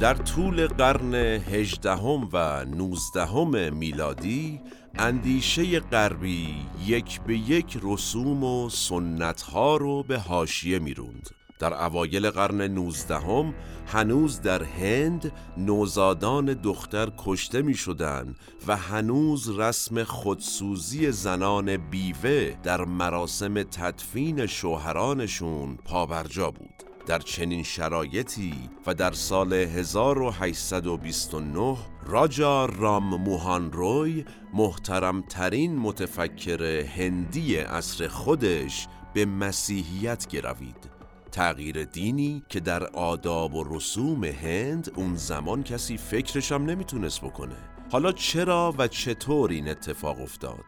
در طول قرن 18 و 19 میلادی اندیشه غربی یک به یک رسوم و سنت‌ها رو به حاشیه می‌راند. در اوایل قرن 19 هنوز در هند نوزادان دختر کشته می‌شدند و هنوز رسم خودسوزی زنان بیوه در مراسم تدفین شوهرانشون پابرجا بود. در چنین شرایطی و در سال 1829 راجا رام موهان روی، محترمترین متفکر هندی عصر خودش، به مسیحیت گروید. تغییر دینی که در آداب و رسوم هند اون زمان کسی فکرش هم نمیتونست بکنه. حالا چرا و چطور این اتفاق افتاد؟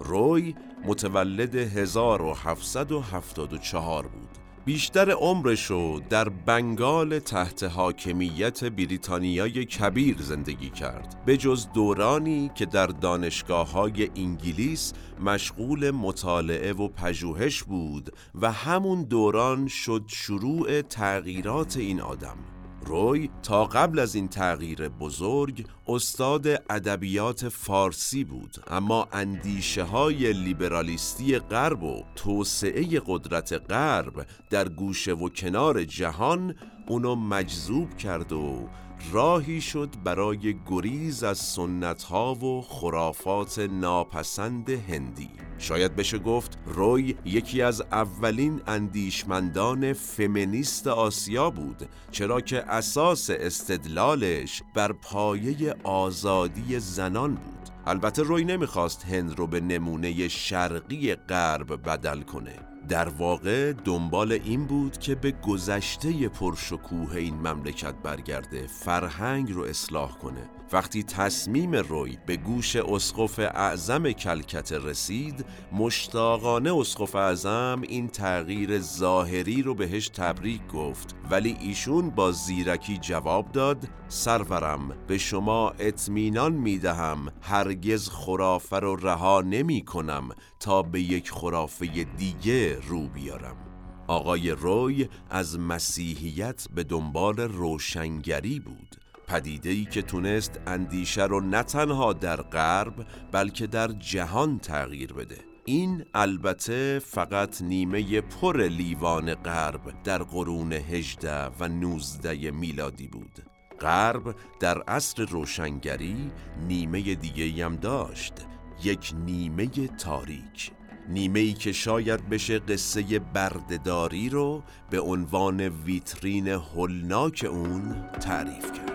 روی متولد 1774 بود. بیشتر عمرشو در بنگال تحت حاکمیت بریتانیای کبیر زندگی کرد، به جز دورانی که در دانشگاه‌های انگلیس مشغول مطالعه و پژوهش بود و همون دوران شد شروع تغییرات این آدم. روی تا قبل از این تغییر بزرگ استاد ادبیات فارسی بود، اما اندیشه‌های لیبرالیستی غرب و توسعه قدرت غرب در گوشه و کنار جهان اونو مجذوب کرد و راهی شد برای گریز از سنت‌ها و خرافات ناپسند هندی. شاید بشه گفت روی یکی از اولین اندیشمندان فمینیست آسیا بود، چرا که اساس استدلالش بر پایه آزادی زنان بود. البته روی نمیخواست هند رو به نمونه شرقی غرب بدل کنه. در واقع دنبال این بود که به گذشته پرشکوه این مملکت برگرده، فرهنگ رو اصلاح کنه. وقتی تصمیم روی به گوش اسقف اعظم کلکته رسید، مشتاقانه اسقف اعظم این تغییر ظاهری رو بهش تبریک گفت، ولی ایشون با زیرکی جواب داد: سرورم، به شما اطمینان میدهم هرگز خرافه رو رها نمی کنم تا به یک خرافه دیگه رو بیارم. آقای روی از مسیحیت به دنبال روشنگری بود، پدیده‌ای که تونست اندیشه رو نه تنها در غرب بلکه در جهان تغییر بده. این البته فقط نیمه پر لیوان غرب در قرون 18 و 19 میلادی بود. غرب در عصر روشنگری نیمه دیگه‌ای هم داشت، یک نیمه تاریک، نیمه‌ای که شاید بشه قصه برده‌داری رو به عنوان ویترین هولناک اون تعریف کرد.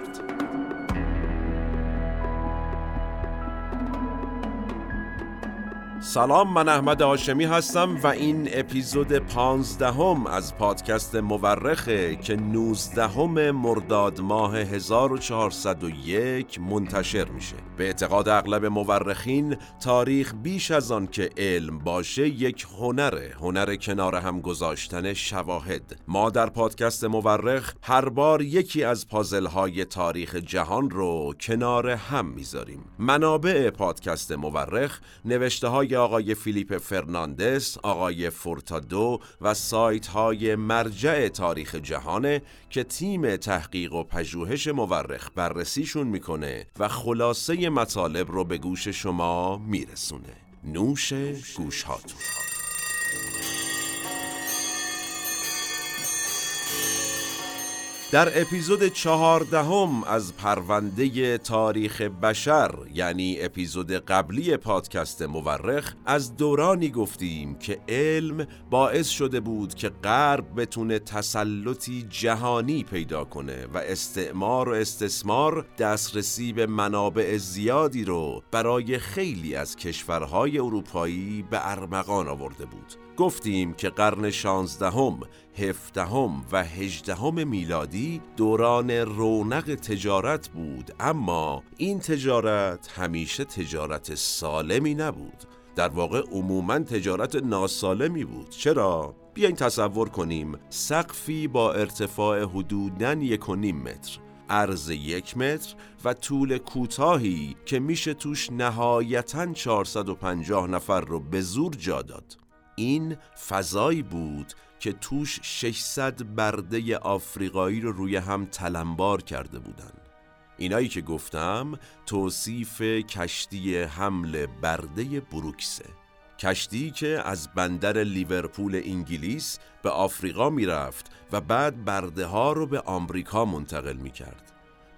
سلام، من احمد هاشمی هستم و این اپیزود 15 از پادکست مورخه که 19 مرداد ماه 1401 منتشر میشه. به اعتقاد اغلب مورخین، تاریخ بیش از آن که علم باشه یک هنره، هنر کنار هم گذاشتن شواهد. ما در پادکست مورخ هر بار یکی از پازل‌های تاریخ جهان رو کنار هم میذاریم. منابع پادکست مورخ، نوشته‌های آقای فیلیپ فرناندس، آقای فورتادو و سایت‌های مرجع تاریخ جهان که تیم تحقیق و پژوهش مورخ بررسیشون میکنه و خلاصه مطالب رو به گوش شما میرسونه. نوش گوش هاتون. در اپیزود 14 از پرونده تاریخ بشر، یعنی اپیزود قبلی پادکست مورخ، از دورانی گفتیم که علم باعث شده بود که غرب بتونه تسلطی جهانی پیدا کنه و استعمار و استثمار دسترسی به منابع زیادی رو برای خیلی از کشورهای اروپایی به ارمغان آورده بود. گفتیم که قرن 16، 17 و 18 میلادی دوران رونق تجارت بود، اما این تجارت همیشه تجارت سالمی نبود. در واقع عموماً تجارت ناسالمی بود. چرا؟ بیاین تصور کنیم سقفی با ارتفاع حدوداً 1.5 متر، عرض 1 متر و طول کوتاهی که میشه توش نهایتاً 450 نفر رو به زور جا داد. این فضایی بود که توش 600 برده آفریقایی رو روی هم تلمبار کرده بودن. اینایی که گفتم توصیف کشتی حمل برده بروکسه، کشتی که از بندر لیورپول انگلیس به آفریقا میرفت و بعد برده ها رو به آمریکا منتقل میکرد.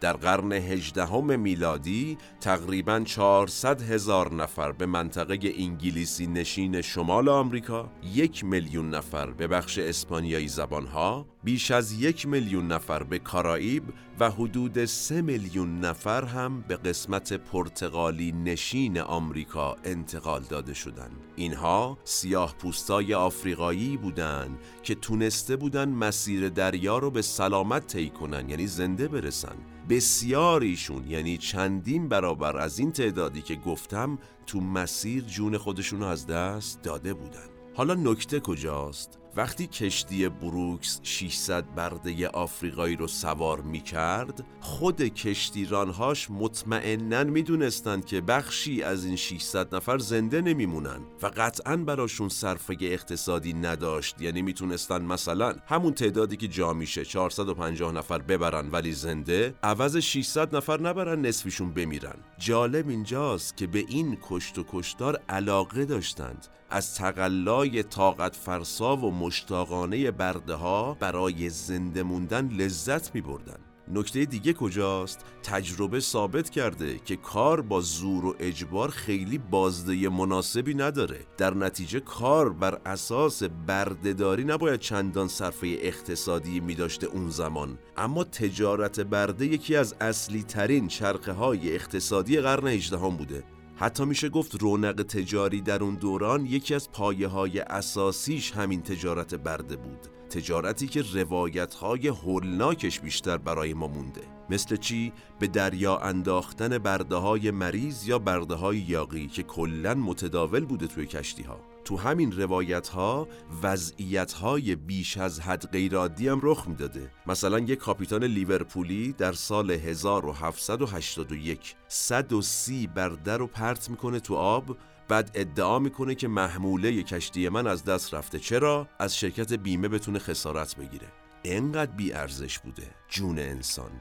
در قرن 18 میلادی تقریباً 400,000 نفر به منطقه انگلیسی نشین شمال آمریکا، 1,000,000 نفر به بخش اسپانیایی زبانها، بیش از 1,000,000 نفر به کارائیب و حدود 3,000,000 نفر هم به قسمت پرتغالی نشین آمریکا انتقال داده شدند. اینها سیاه‌پوستای آفریقایی بودند که تونسته بودند مسیر دریا رو به سلامت طی کنن، یعنی زنده برسن. بسیاریشون، یعنی چندین برابر از این تعدادی که گفتم، تو مسیر جون خودشون رو از دست داده بودن. حالا نکته کجاست؟ وقتی کشتی بروکس 600 برده آفریقایی رو سوار می‌کرد، خود کشتیران‌هاش مطمئناً می‌دونستند که بخشی از این 600 نفر زنده نمی‌مونن و قطعاً براشون صرفه اقتصادی نداشت، یعنی می‌تونستن مثلا همون تعدادی که جا میشه 450 نفر ببرن ولی زنده، عوض 600 نفر نبرن، نصفشون بمیرن. جالب اینجاست که به این کشت و کشتار علاقه داشتند. از تقلای طاقت فرسا و مشتاقانه برده ها برای زنده موندن لذت می بردن. نکته دیگه کجاست؟ تجربه ثابت کرده که کار با زور و اجبار خیلی بازده مناسبی نداره. در نتیجه کار بر اساس برده‌داری نباید چندان صرفه اقتصادی می داشته اون زمان، اما تجارت برده یکی از اصلی ترین چرخه های اقتصادی قرن 18 بوده. حتی میشه گفت رونق تجاری در اون دوران یکی از پایه‌های اساسیش همین تجارت برده بود. تجارتی که روایت‌های هولناکش بیشتر برای ما مونده. مثل چی؟ به دریا انداختن برده‌های مریض یا برده‌های یاغی که کلاً متداول بوده توی کشتی‌ها. تو همین روایت‌ها وضعیت‌های بیش از حد غیرعادی هم رخ می‌داده. مثلا یک کاپیتان لیورپولی در سال 1781 130 برده رو پرت می‌کنه تو آب، بعد ادعا میکنه که محموله کشتی من از دست رفته. چرا؟ از شرکت بیمه بتونه خسارت بگیره. اینقدر بی‌ارزش بوده جون انسان.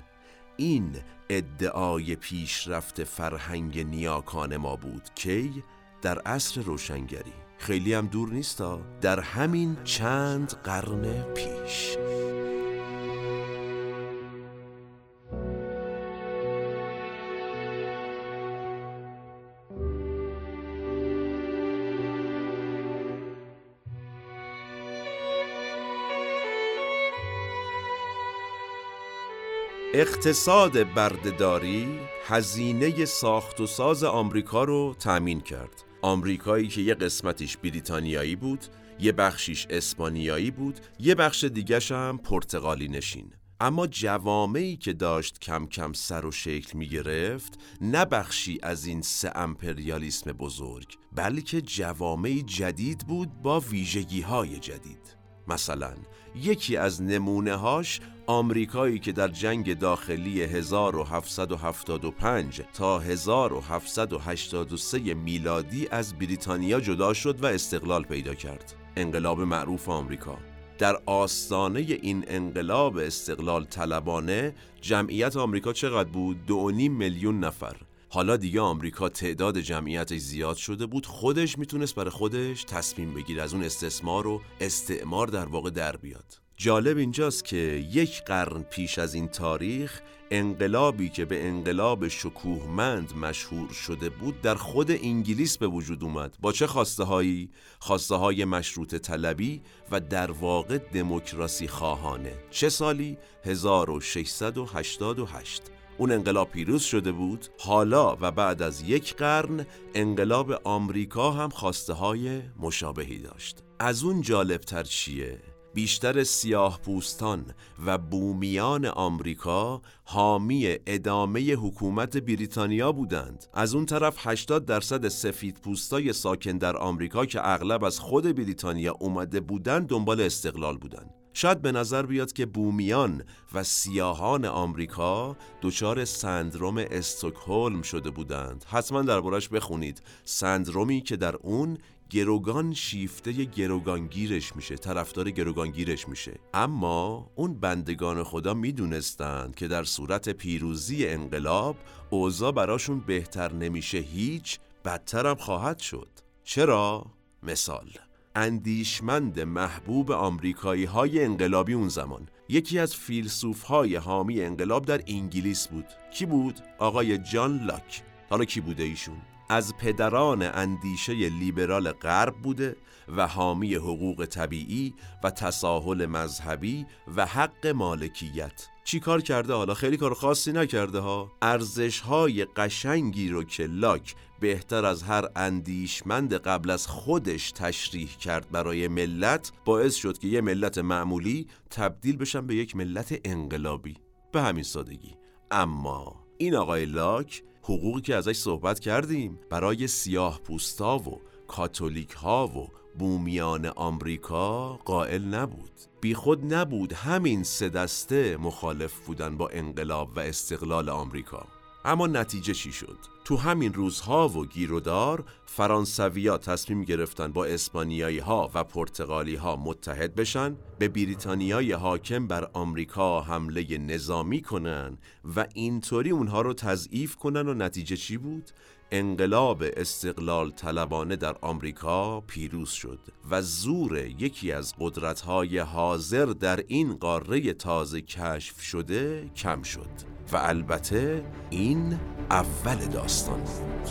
این ادعای پیشرفت فرهنگ نیاکان ما بود که در عصر روشنگری، خیلی هم دور نیست، در همین چند قرن پیش. اقتصاد برده‌داری هزینه ساخت و ساز آمریکا رو تأمین کرد. آمریکایی که یه قسمتش بریتانیایی بود، یه بخشش اسپانیایی بود، یه بخش دیگه‌ش هم پرتغالی نشین. اما جوامعی که داشت کم کم سر و شکل می گرفت، نه بخشی از این سه امپریالیسم بزرگ، بلکه جوامعی جدید بود با ویژگی‌های جدید. مثلا یکی از نمونه‌هاش آمریکایی که در جنگ داخلی 1775 تا 1783 میلادی از بریتانیا جدا شد و استقلال پیدا کرد. انقلاب معروف آمریکا. در آستانه این انقلاب استقلال طلبانه جمعیت آمریکا چقدر بود؟ 2.5 میلیون نفر. حالا دیگه آمریکا تعداد جمعیتش زیاد شده بود، خودش میتونست برای خودش تصمیم بگیره از اون استثمار و استعمار در واقع در بیاد. جالب اینجاست که یک قرن پیش از این تاریخ، انقلابی که به انقلاب شکوهمند مشهور شده بود در خود انگلیس به وجود اومد. با چه خواسته‌هایی؟ خواسته‌های مشروطه طلبی و در واقع دموکراسی خواهانه. چه سالی؟ 1688. اون انقلاب پیروز شده بود. حالا و بعد از یک قرن انقلاب آمریکا هم خواسته‌های مشابهی داشت. از اون جالب‌تر چیه؟ بیشتر سیاه‌پوستان و بومیان آمریکا حامی ادامه حکومت بریتانیا بودند. از اون طرف 80% سفیدپوستای ساکن در آمریکا که اغلب از خود بریتانیا اومده بودند دنبال استقلال بودند. شاید به نظر بیاد که بومیان و سیاهان آمریکا دچار سندروم استکهلم شده بودند. حتما دربارش بخونید، سندرومی که در اون گروگان شیفته گروگانگیرش میشه، طرفدار گروگانگیرش میشه. اما اون بندگان خدا میدونستند که در صورت پیروزی انقلاب اوضاع براشون بهتر نمیشه، هیچ، بدتر هم خواهد شد. چرا؟ مثال اندیشمند محبوب آمریکایی های انقلابی اون زمان، یکی از فیلسوف های حامی انقلاب در انگلیس بود. کی بود؟ آقای جان لاک. حالا کی بوده ایشون؟ از پدران اندیشه لیبرال غرب بوده و حامی حقوق طبیعی و تساهل مذهبی و حق مالکیت. چی کار کرده حالا؟ خیلی کار خاصی نکرده ها. ارزش‌های قشنگی رو که لاک بهتر از هر اندیشمند قبل از خودش تشریح کرد برای ملت، باعث شد که یه ملت معمولی تبدیل بشن به یک ملت انقلابی. به همین سادگی. اما این آقای لاک، حقوقی که ازش صحبت کردیم برای سیاه پوستا و کاتولیک ها و بومیان آمریکا قائل نبود، بی خود نبود. همین سه دسته مخالف بودن با انقلاب و استقلال آمریکا. اما نتیجه چی شد؟ تو همین روزها و گیرودار فرانسوی‌ها تصمیم گرفتن با اسپانیایی‌ها و پرتغالی‌ها متحد بشن، به بریتانیای حاکم بر آمریکا حمله نظامی کنن و اینطوری اونها رو تضعیف کنن. و نتیجه چی بود؟ انقلاب استقلال طلبانه در آمریکا پیروز شد و زور یکی از قدرت‌های حاضر در این قاره تازه کشف شده کم شد. و البته این اول داستان بود.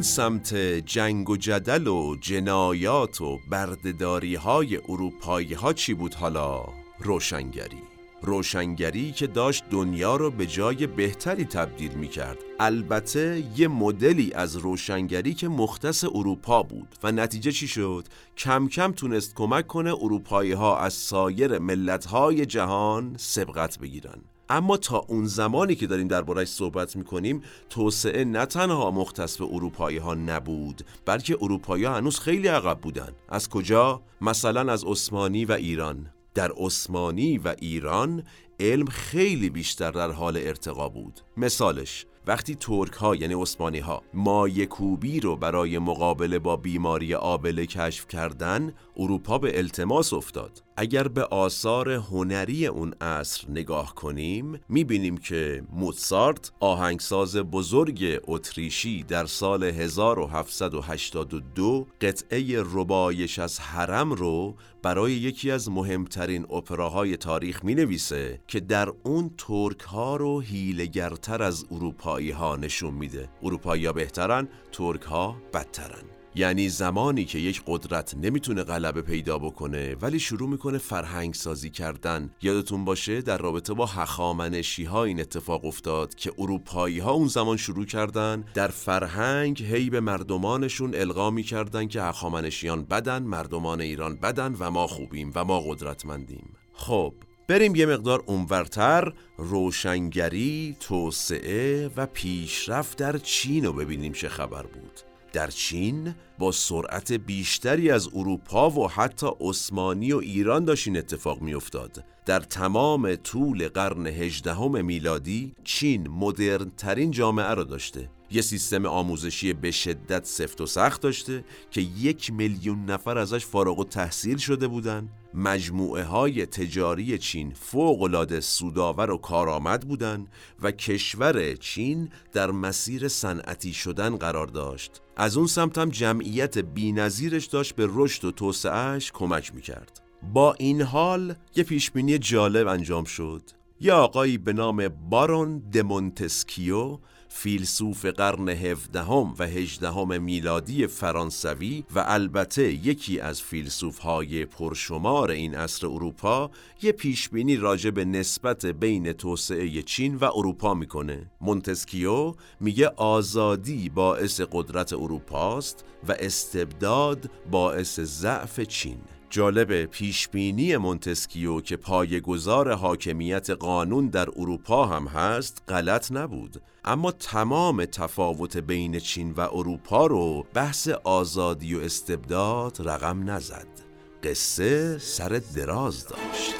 سمت جنگ و جدل و جنایات و بردهداری های اروپایی ها چی بود حالا؟ روشنگری. روشنگری که داشت دنیا رو به جای بهتری تبدیل می کرد. البته یه مدلی از روشنگری که مختص اروپا بود. و نتیجه چی شد؟ کم کم تونست کمک کنه اروپایی ها از سایر ملت های جهان سبقت بگیرن. اما تا اون زمانی که داریم درباره‌اش صحبت می‌کنیم، توسعه نه تنها مختص به اروپایی‌ها نبود، بلکه اروپایی‌ها هنوز خیلی عقب بودن. از کجا؟ مثلا از عثمانی و ایران. در عثمانی و ایران علم خیلی بیشتر در حال ارتقا بود. مثالش وقتی ترک‌ها یعنی عثمانی‌ها مایکوبی رو برای مقابله با بیماری آبله کشف کردن، اروپا به التماس افتاد. اگر به آثار هنری اون عصر نگاه کنیم، می‌بینیم که موزارت، آهنگساز بزرگ اتریشی، در سال 1782 قطعه ربایش از حرم رو برای یکی از مهمترین اپراهای تاریخ می‌نویسه که در اون ترک‌ها رو هیله‌گرتر از اروپایی‌ها نشون میده. اروپایی‌ها بهترن، ترک‌ها بدترن. یعنی زمانی که یک قدرت نمیتونه غلبه پیدا بکنه ولی شروع میکنه فرهنگ سازی کردن. یادتون باشه در رابطه با هخامنشی ها این اتفاق افتاد که اروپایی ها اون زمان شروع کردن در فرهنگ هی به مردمانشون القا میکردن که هخامنشیان بدن، مردمان ایران بدن و ما خوبیم و ما قدرتمندیم. خب بریم یه مقدار اونورتر. روشنگری، توسعه و پیشرفت در چین رو ببینیم چه خبر بود. در چین با سرعت بیشتری از اروپا و حتی عثمانی و ایران داشت این اتفاق می افتاد. در تمام طول قرن 18 میلادی چین مدرن ترین جامعه را داشته. یه سیستم آموزشی به شدت سفت و سخت داشته که 1 میلیون نفر ازش فارغ التحصیل شده بودن. مجموعه های تجاری چین فوق‌العاده سودآور و کارآمد بودن و کشور چین در مسیر صنعتی شدن قرار داشت. از اون سمت هم جمعیت بی‌نظیرش داشت به رشد و توسعهش کمک میکرد. با این حال یه پیشبینی جالب انجام شد. یه آقایی به نام بارون د مونتسکیو، فیلسوف قرن 17 و 18 میلادی فرانسوی و البته یکی از فیلسوف‌های پرشمار این عصر اروپا، یه پیشبینی راجع به نسبت بین توسعه چین و اروپا میکنه. مونتسکیو میگه آزادی باعث قدرت اروپاست و استبداد باعث ضعف چین. جالب پیشبینی مونتسکیو که پایه‌گذار حاکمیت قانون در اروپا هم هست غلط نبود، اما تمام تفاوت بین چین و اروپا رو بحث آزادی و استبداد رقم نزد. قصه سر دراز داشت.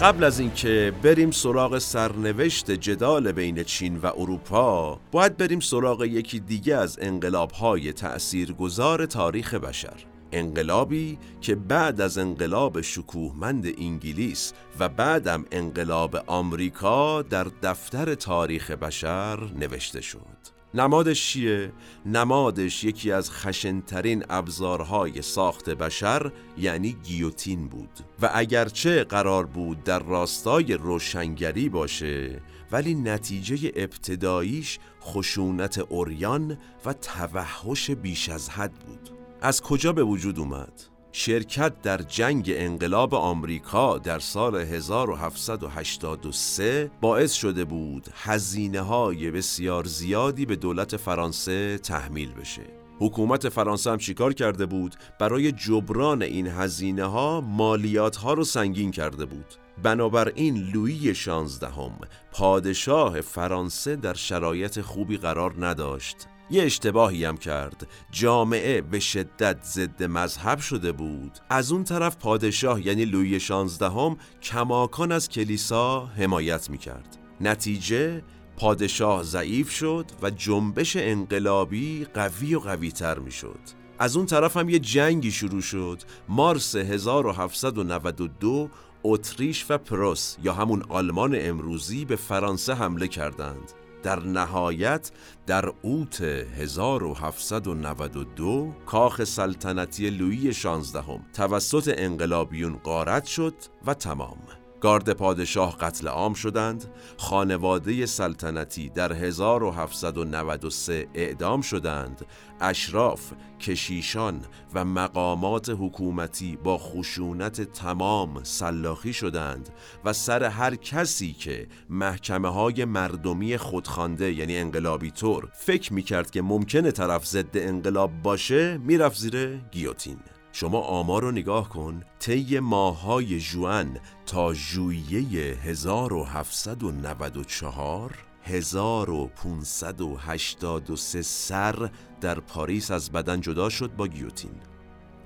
قبل از اینکه بریم سراغ سرنوشت جدال بین چین و اروپا، باید بریم سراغ یکی دیگه از انقلاب‌های تأثیرگذار تاریخ بشر. انقلابی که بعد از انقلاب شکوهمند انگلیس و بعدم انقلاب آمریکا در دفتر تاریخ بشر نوشته شد. نمادش چیه؟ نمادش یکی از خشنترین ابزارهای ساخت بشر یعنی گیوتین بود و اگرچه قرار بود در راستای روشنگری باشه، ولی نتیجه ابتداییش خشونت عریان و توحش بیش از حد بود. از کجا به وجود اومد؟ شرکت در جنگ انقلاب آمریکا در سال 1783 باعث شده بود هزینه‌های بسیار زیادی به دولت فرانسه تحمیل بشه. حکومت فرانسه هم چیکار کرده بود؟ برای جبران این هزینه‌ها مالیات‌ها رو سنگین کرده بود. بنابراین لویی 16ام پادشاه فرانسه در شرایط خوبی قرار نداشت. یه اشتباهی هم کرد. جامعه به شدت ضد مذهب شده بود. از اون طرف پادشاه یعنی لویی 16ام کماکان از کلیسا حمایت میکرد. نتیجه پادشاه ضعیف شد و جنبش انقلابی قوی و قوی‌تر میشد. از اون طرف هم یه جنگی شروع شد. مارس 1792 اتریش و پروس یا همون آلمان امروزی به فرانسه حمله کردند. در نهایت در اوت 1792 کاخ سلطنتی لویی 16ام توسط انقلابیون غارت شد و تمام. گارد پادشاه قتل عام شدند، خانواده سلطنتی در 1793 اعدام شدند، اشراف، کشیشان و مقامات حکومتی با خشونت تمام سلاخی شدند و سر هر کسی که محکمه‌های مردمی خودخوانده یعنی انقلابی طور فکر می‌کرد که ممکنه طرف ضد انقلاب باشه میرفت زیر گیوتین. شما آمار رو نگاه کن. طی ماه‌های ژوئن تا ژوئیه 1794 1583 سر در پاریس از بدن جدا شد با گیوتین.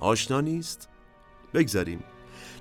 آشنا نیست؟ بگذاریم.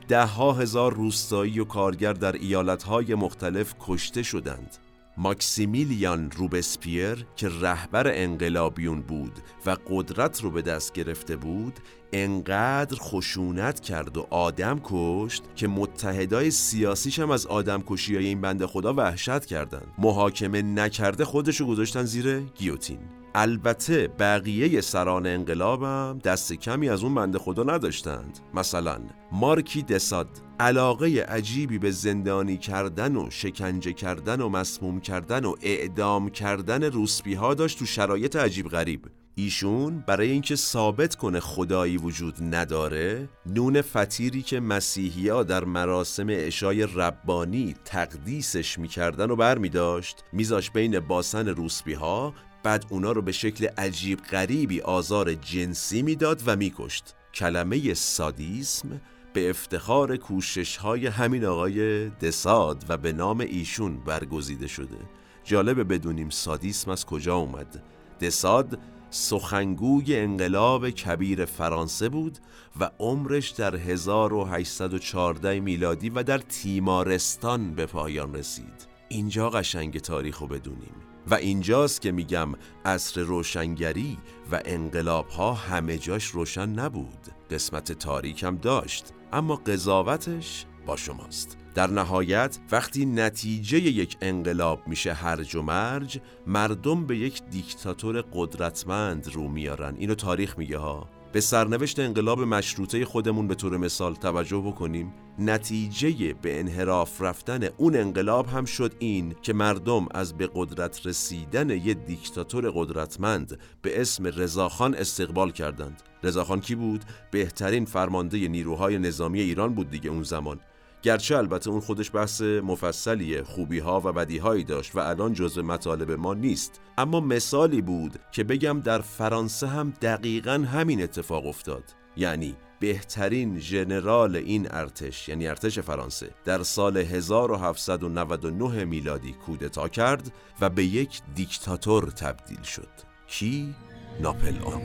ده‌ها هزار روستایی و کارگر در ایالت‌های مختلف کشته شدند. ماکسیمیلیان روبسپیر که رهبر انقلابیون بود و قدرت رو به دست گرفته بود، انقدر خشونت کرد و آدم کشت که متحدای سیاسیش هم از آدم کشیای این بنده خدا وحشت کردن. محاکمه نکرده خودشو گذاشتن زیر گیوتین. البته بقیه سران انقلاب هم دست کمی از اون بنده خدا نداشتند. مثلا مارکی دساد علاقه عجیبی به زندانی کردن و شکنجه کردن و مسموم کردن و اعدام کردن روسپی‌ها داشت تو شرایط عجیب غریب. ایشون برای اینکه ثابت کنه خدایی وجود نداره، نون فطیری که مسیحی‌ها در مراسم عشای ربانی تقدیسش می‌کردن و برمی‌داشت، می‌ذاشت بین باسن روسپی‌ها، بعد اونا رو به شکل عجیب غریبی آزار جنسی میداد و میکشت. کلمه سادیسم به افتخار کوشش‌های همین آقای دساد و به نام ایشون برگزیده شده. جالبه بدونیم سادیسم از کجا اومد. دساد سخنگوی انقلاب کبیر فرانسه بود و عمرش در 1814 میلادی و در تیمارستان به پایان رسید. اینجا قشنگ تاریخو بدونیم و اینجاست که میگم عصر روشنگری و انقلاب‌ها همه جاش روشن نبود. قسمت تاریک هم داشت، اما قضاوتش با شماست. در نهایت وقتی نتیجه یک انقلاب میشه هرج و مرج، مردم به یک دیکتاتور قدرتمند رو میارن. اینو تاریخ میگه ها. به سرنوشت انقلاب مشروطه خودمون به طور مثال توجه بکنیم، نتیجه به انحراف رفتن اون انقلاب هم شد این که مردم از به قدرت رسیدن یه دیکتاتور قدرتمند به اسم رضاخان استقبال کردند. رضاخان کی بود؟ بهترین فرمانده نیروهای نظامی ایران بود دیگه اون زمان. گرچه البته اون خودش بحث مفصلیه، خوبی‌ها و بدی‌هایی داشت و الان جزء مطالب ما نیست، اما مثالی بود که بگم در فرانسه هم دقیقاً همین اتفاق افتاد. یعنی بهترین ژنرال این ارتش، یعنی ارتش فرانسه، در سال 1799 میلادی کودتا کرد و به یک دیکتاتور تبدیل شد. کی؟ ناپلئون.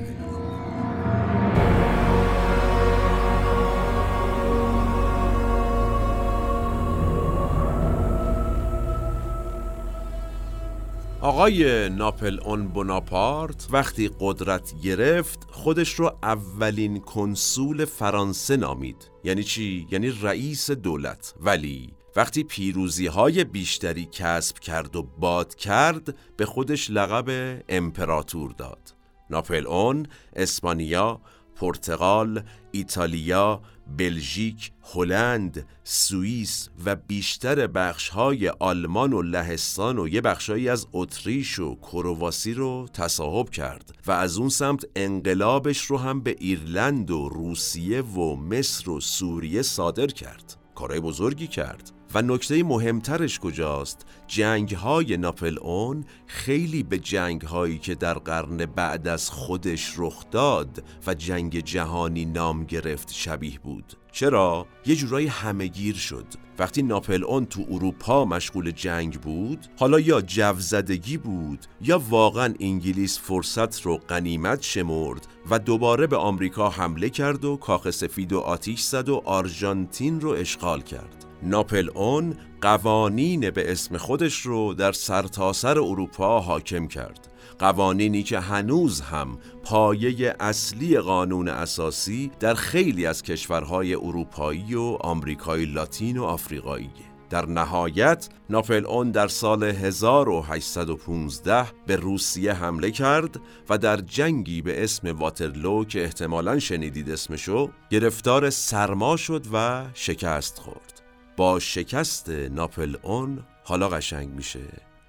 آقای ناپلئون بوناپارت وقتی قدرت گرفت خودش رو اولین کنسول فرانسه نامید. یعنی چی؟ یعنی رئیس دولت. ولی وقتی پیروزی‌های بیشتری کسب کرد و باد کرد به خودش لقب امپراتور داد. ناپلئون اسپانیا، پرتغال، ایتالیا، بلژیک، هلند، سوئیس و بیشتر بخش‌های آلمان و لهستان و یه بخشایی از اتریش و کرواسی رو تصاحب کرد و از اون سمت انقلابش رو هم به ایرلند و روسیه و مصر و سوریه صادر کرد. کارهای بزرگی کرد و نکته مهمترش کجاست؟ جنگ‌های ناپلئون خیلی به جنگ‌هایی که در قرن بعد از خودش رخ داد و جنگ جهانی نام گرفت شبیه بود. چرا؟ یه جورایی همه‌گیر شد. وقتی ناپلئون تو اروپا مشغول جنگ بود، حالا یا جوزدگی بود یا واقعاً انگلیس فرصت رو غنیمت شمرد و دوباره به آمریکا حمله کرد و کاخ سفید و آتش زد و آرژانتین رو اشغال کرد. ناپلئون قوانین به اسم خودش رو در سرتاسر اروپا حاکم کرد. قوانینی که هنوز هم پایه اصلی قانون اساسی در خیلی از کشورهای اروپایی و آمریکای لاتین و آفریقاییه. در نهایت ناپلئون در سال 1815 به روسیه حمله کرد و در جنگی به اسم واترلو که احتمالاً شنیدید اسمشو، گرفتار سرما شد و شکست خورد. با شکست ناپلئون حالا قشنگ میشه.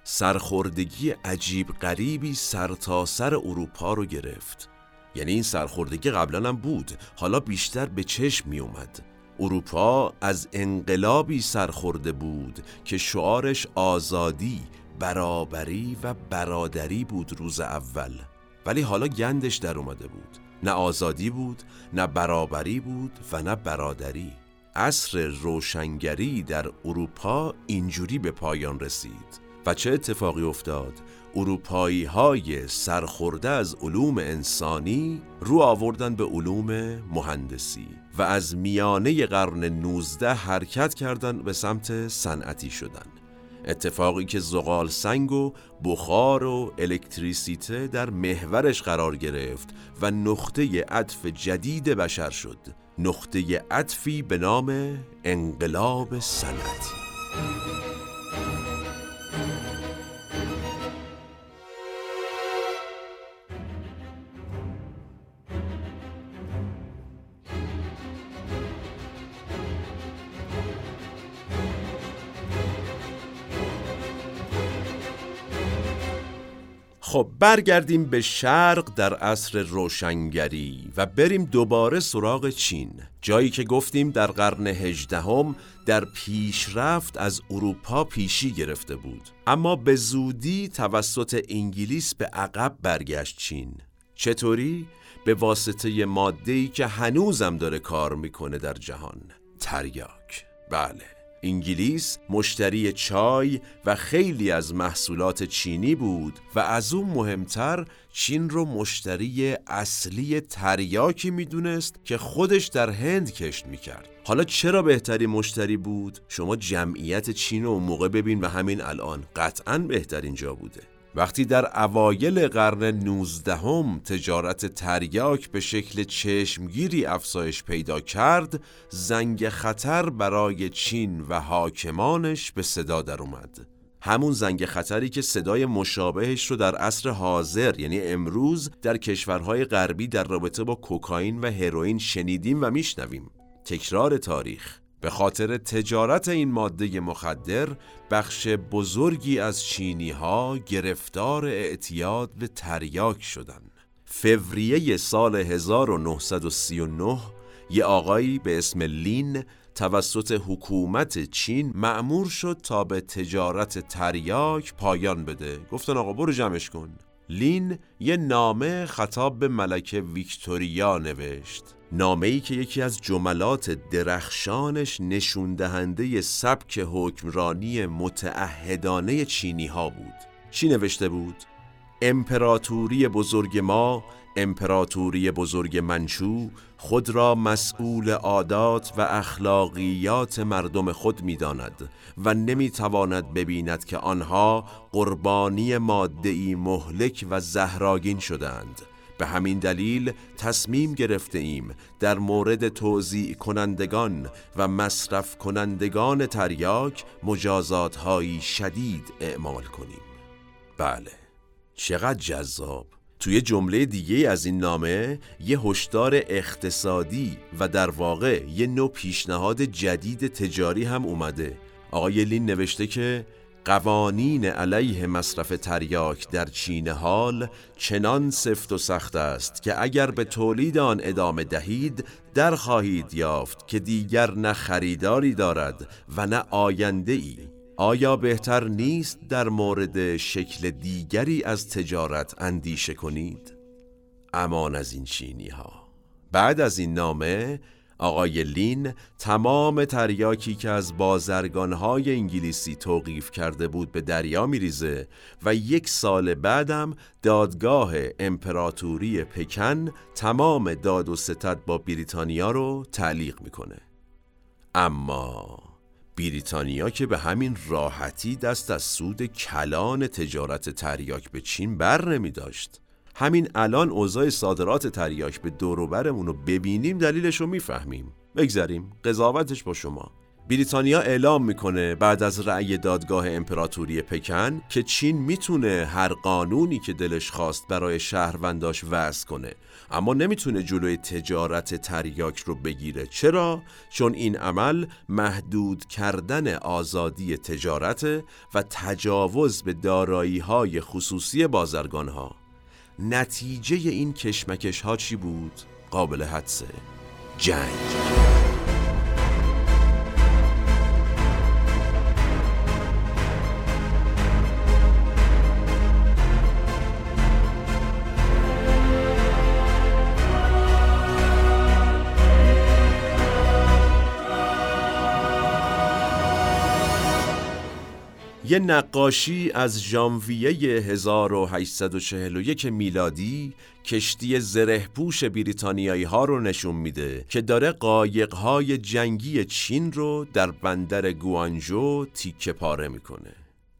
سرخوردگی عجیب غریبی سرتاسر اروپا رو گرفت. یعنی این سرخوردگی قبلا هم بود، حالا بیشتر به چشم می اومد. اروپا از انقلابی سرخورده بود که شعارش آزادی، برابری و برادری بود روز اول، ولی حالا گندش در اومده بود. نه آزادی بود، نه برابری بود و نه برادری. عصر روشنگری در اروپا اینجوری به پایان رسید و چه اتفاقی افتاد؟ اروپایی های سرخورده از علوم انسانی رو آوردن به علوم مهندسی و از میانه قرن 19 حرکت کردن به سمت صنعتی شدن. اتفاقی که زغال سنگ و بخار و الکتریسیته در محورش قرار گرفت و نقطه عطف جدید بشر شد. نقطه عطفی به نام انقلاب صنعتی. خب برگردیم به شرق در عصر روشنگری و بریم دوباره سراغ چین، جایی که گفتیم در قرن 18 در پیشرفت از اروپا پیشی گرفته بود، اما به زودی توسط انگلیس به عقب برگشت چین. چطوری؟ به واسطه ماده‌ای که هنوزم داره کار میکنه در جهان، تریاک. بله، انگلیس مشتری چای و خیلی از محصولات چینی بود و از اون مهمتر چین رو مشتری اصلی تریاکی میدونست که خودش در هند کشت میکرد. حالا چرا بهترین مشتری بود؟ شما جمعیت چین رو اون موقع ببین و همین الان، قطعاً بهترین جا بوده. وقتی در اوایل قرن 19 تجارت تریاک به شکل چشمگیری افزایش پیدا کرد، زنگ خطر برای چین و حاکمانش به صدا در اومد. همون زنگ خطری که صدای مشابهش رو در عصر حاضر یعنی امروز در کشورهای غربی در رابطه با کوکائین و هروئین شنیدیم و میشنویم. تکرار تاریخ. به خاطر تجارت این ماده مخدر بخش بزرگی از چینی‌ها گرفتار اعتیاد به تریاک شدند. فوریه سال 1939 یه آقایی به اسم لین توسط حکومت چین مأمور شد تا به تجارت تریاک پایان بده. گفتن آقا برو جمعش کن. لین یه نامه خطاب به ملکه ویکتوریا نوشت، نامه‌ای که یکی از جملات درخشانش نشوندهنده سبک حکمرانی متعهدانه چینی‌ها بود. چی نوشته بود؟ امپراتوری بزرگ ما، امپراتوری بزرگ منچو، خود را مسئول عادات و اخلاقیات مردم خود می‌داند و نمی‌تواند ببیند که آنها قربانی ماده‌ای مهلک و زهرآگین شدند. به همین دلیل تصمیم گرفته ایم در مورد توزیع کنندگان و مصرف کنندگان تریاک مجازات‌های شدید اعمال کنیم. بله، چقدر جذاب. توی جمله دیگه از این نامه یه هشدار اقتصادی و در واقع یه نوع پیشنهاد جدید تجاری هم اومده. آقای لین نوشته که قوانین علیه مصرف تریاک در چین حال چنان سفت و سخت است که اگر به تولید آن ادامه دهید در خواهید یافت که دیگر نه خریداری دارد و نه آینده‌ای. آیا بهتر نیست در مورد شکل دیگری از تجارت اندیشه کنید؟ امان از این چینی ها. بعد از این نامه آقای لین تمام تریاکی که از بازرگانهای انگلیسی توقیف کرده بود به دریا میریزه و 1 سال بعدم دادگاه امپراتوری پکن تمام داد و ستد با بریتانیا رو تعلیق میکنه. اما بریتانیا که به همین راحتی دست از سود کلان تجارت تریاک به چین بر نمی داشت. همین الان اوضاع صادرات تریاک به دوروبرمون رو ببینیم دلیلش رو میفهمیم. بگذاریم قضاوتش با شما. بریتانیا اعلام میکنه بعد از رأی دادگاه امپراتوری پکن که چین میتونه هر قانونی که دلش خواست برای شهرونداش وضع کنه، اما نمیتونه جلوی تجارت تریاک رو بگیره. چرا؟ چون این عمل محدود کردن آزادی تجارت و تجاوز به دارایی‌های خصوصی بازرگانها. نتیجه این کشمکش ها چی بود؟ قابل حدسه. جنگ. یه نقاشی از ژانویه 1841 میلادی کشتی زره‌پوش بریتانیایی ها رو نشون میده که داره قایق‌های جنگی چین رو در بندر گوانجو تیکه پاره میکنه.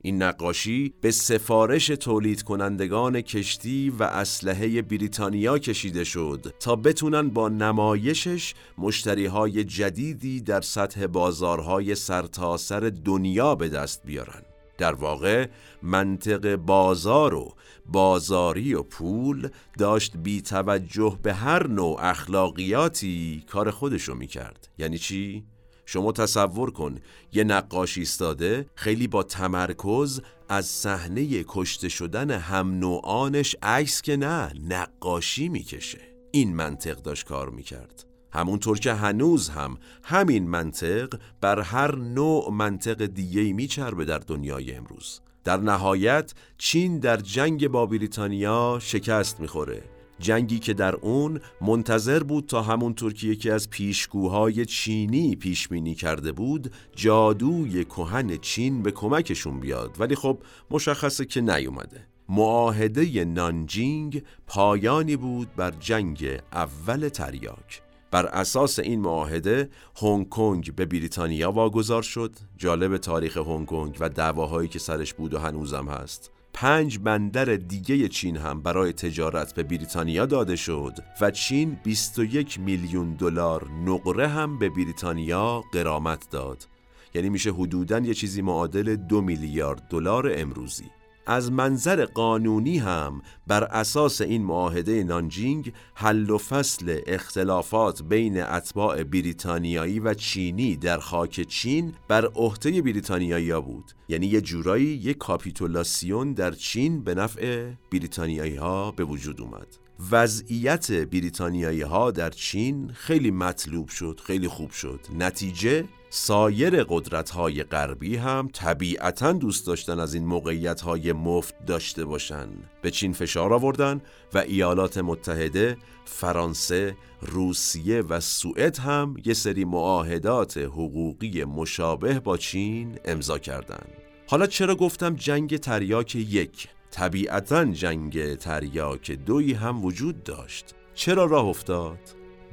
این نقاشی به سفارش تولید کنندگان کشتی و اسلحه بریتانیا کشیده شد تا بتونن با نمایشش مشتریهای جدیدی در سطح بازارهای سرتاسر دنیا به دست بیارن. در واقع منطق بازار و بازاری و پول داشت بی توجه به هر نوع اخلاقیاتی کار خودشو میکرد. یعنی چی؟ شما تصور کن یه نقاش ایستاده خیلی با تمرکز از صحنه کشته شدن هم نوعانش عکس که نه، نقاشی میکشه. این منطق داشت کار میکرد. همونطور که هنوز هم همین منطق بر هر نوع منطق دیگه‌ای میچربه در دنیای امروز. در نهایت چین در جنگ با بریتانیا شکست میخوره. جنگی که در اون منتظر بود تا همونطور که یکی از پیشگوهای چینی پیشبینی کرده بود جادوی کهن چین به کمکشون بیاد، ولی خب مشخصه که نیومده. معاهده نانجینگ پایانی بود بر جنگ اول تریاک. بر اساس این معاهده هنگ کنگ به بریتانیا واگذار شد. جالب تاریخ هنگ کنگ و دعواهایی که سرش بود و هنوزم هست. 5 بندر دیگه چین هم برای تجارت به بریتانیا داده شد و چین 21 میلیون دلار نقره هم به بریتانیا غرامت داد. یعنی میشه حدوداً یه چیزی معادل 2 میلیارد دلار امروزی. از منظر قانونی هم بر اساس این معاهده نانجینگ حل و فصل اختلافات بین اتباع بریتانیایی و چینی در خاک چین بر عهده بریتانیایی‌ها بود، یعنی یه جورایی یک کاپیتولاسیون در چین به نفع بریتانیایی‌ها به وجود اومد. وضعیت بریتانیایی‌ها در چین خیلی مطلوب شد، خیلی خوب شد. نتیجه سایر قدرت‌های غربی هم طبیعتاً دوست داشتن از این موقعیت‌های مفت داشته باشن. به چین فشار آوردن و ایالات متحده، فرانسه، روسیه و سوئد هم یه سری معاهدات حقوقی مشابه با چین امضا کردن. حالا چرا گفتم جنگ تریاک 1؟ طبیعتاً جنگ تریاک 2 هم وجود داشت. چرا راه افتاد؟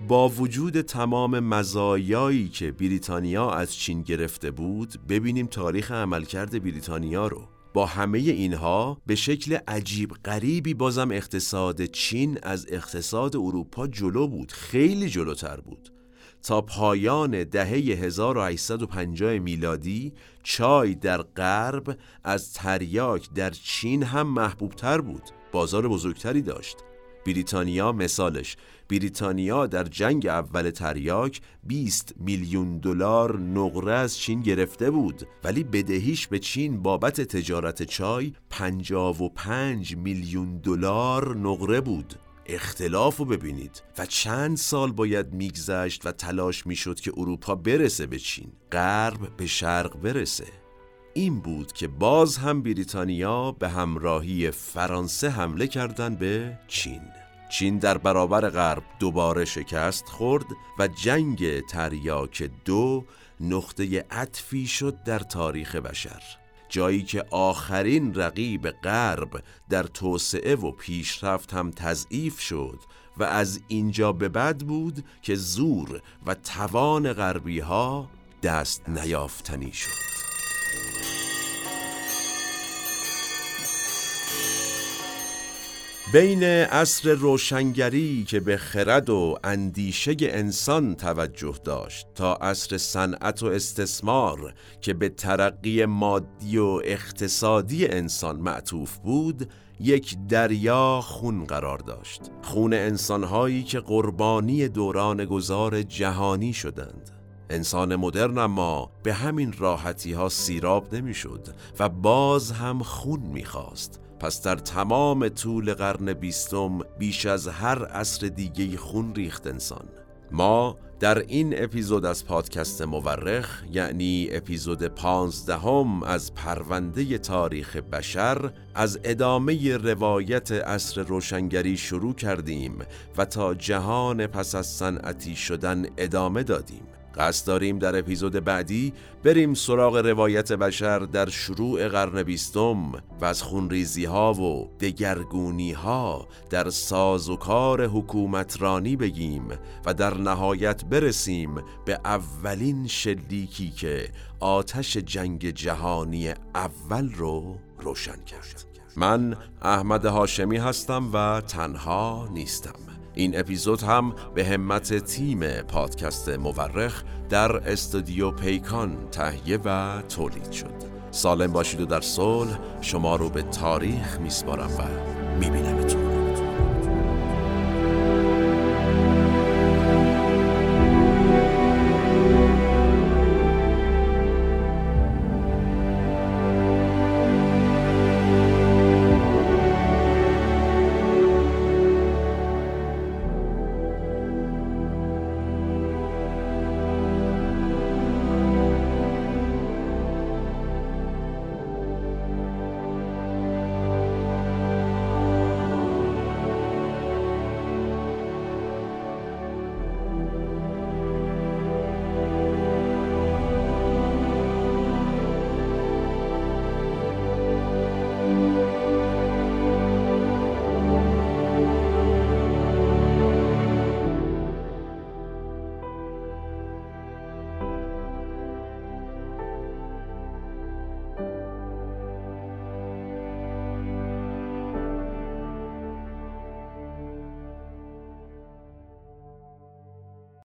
با وجود تمام مزایایی که بریتانیا از چین گرفته بود، ببینیم تاریخ عملکرد بریتانیا رو. با همه اینها به شکل عجیب غریبی بازم اقتصاد چین از اقتصاد اروپا جلو بود، خیلی جلوتر بود. تا پایان دهه 1850 میلادی چای در غرب از تریاک در چین هم محبوبتر بود، بازار بزرگتری داشت. بریتانیا مثالش، بریتانیا در جنگ اول تریاک 20 میلیون دلار نقره از چین گرفته بود، ولی بدهیش به چین بابت تجارت چای 55 میلیون دلار نقره بود. اختلاف رو ببینید. و چند سال باید میگذشت و تلاش میشد که اروپا برسه به چین، غرب به شرق برسه. این بود که باز هم بریتانیا به همراهی فرانسه حمله کردن به چین. چین در برابر غرب دوباره شکست خورد و جنگ تریاک 2 نقطه عطفی شد در تاریخ بشر، جایی که آخرین رقیب غرب در توسعه و پیشرفت هم تضعیف شد و از اینجا به بعد بود که زور و توان غربی ها دست نیافتنی شد. بین عصر روشنگری که به خرد و اندیشه انسان توجه داشت تا عصر صنعت و استثمار که به ترقی مادی و اقتصادی انسان معطوف بود، یک دریا خون قرار داشت. خون انسان‌هایی که قربانی دوران گذار جهانی شدند. انسان مدرن اما به همین راحتی‌ها سیراب نمی‌شد و باز هم خون می‌خواست. پس در تمام طول قرن 20 بیش از هر عصر دیگه‌ای خون ریخت انسان. ما در این اپیزود از پادکست مورخ، یعنی اپیزود 15 از پرونده تاریخ بشر، از ادامه روایت عصر روشنگری شروع کردیم و تا جهان پس از صنعتی شدن ادامه دادیم. قصد داریم در اپیزود بعدی بریم سراغ روایت بشر در شروع قرن 20 و از خونریزی ها و دگرگونی ها در سازوکار حکومترانی بگیم و در نهایت برسیم به اولین شلیکی که آتش جنگ جهانی اول رو روشن کرد. من احمد هاشمی هستم و تنها نیستم. این اپیزود هم به همت تیم پادکست مورخ در استودیو پیکان تهیه و تولید شد. سالم باشید و در صلح شما رو به تاریخ میسپارم و میبینمتون.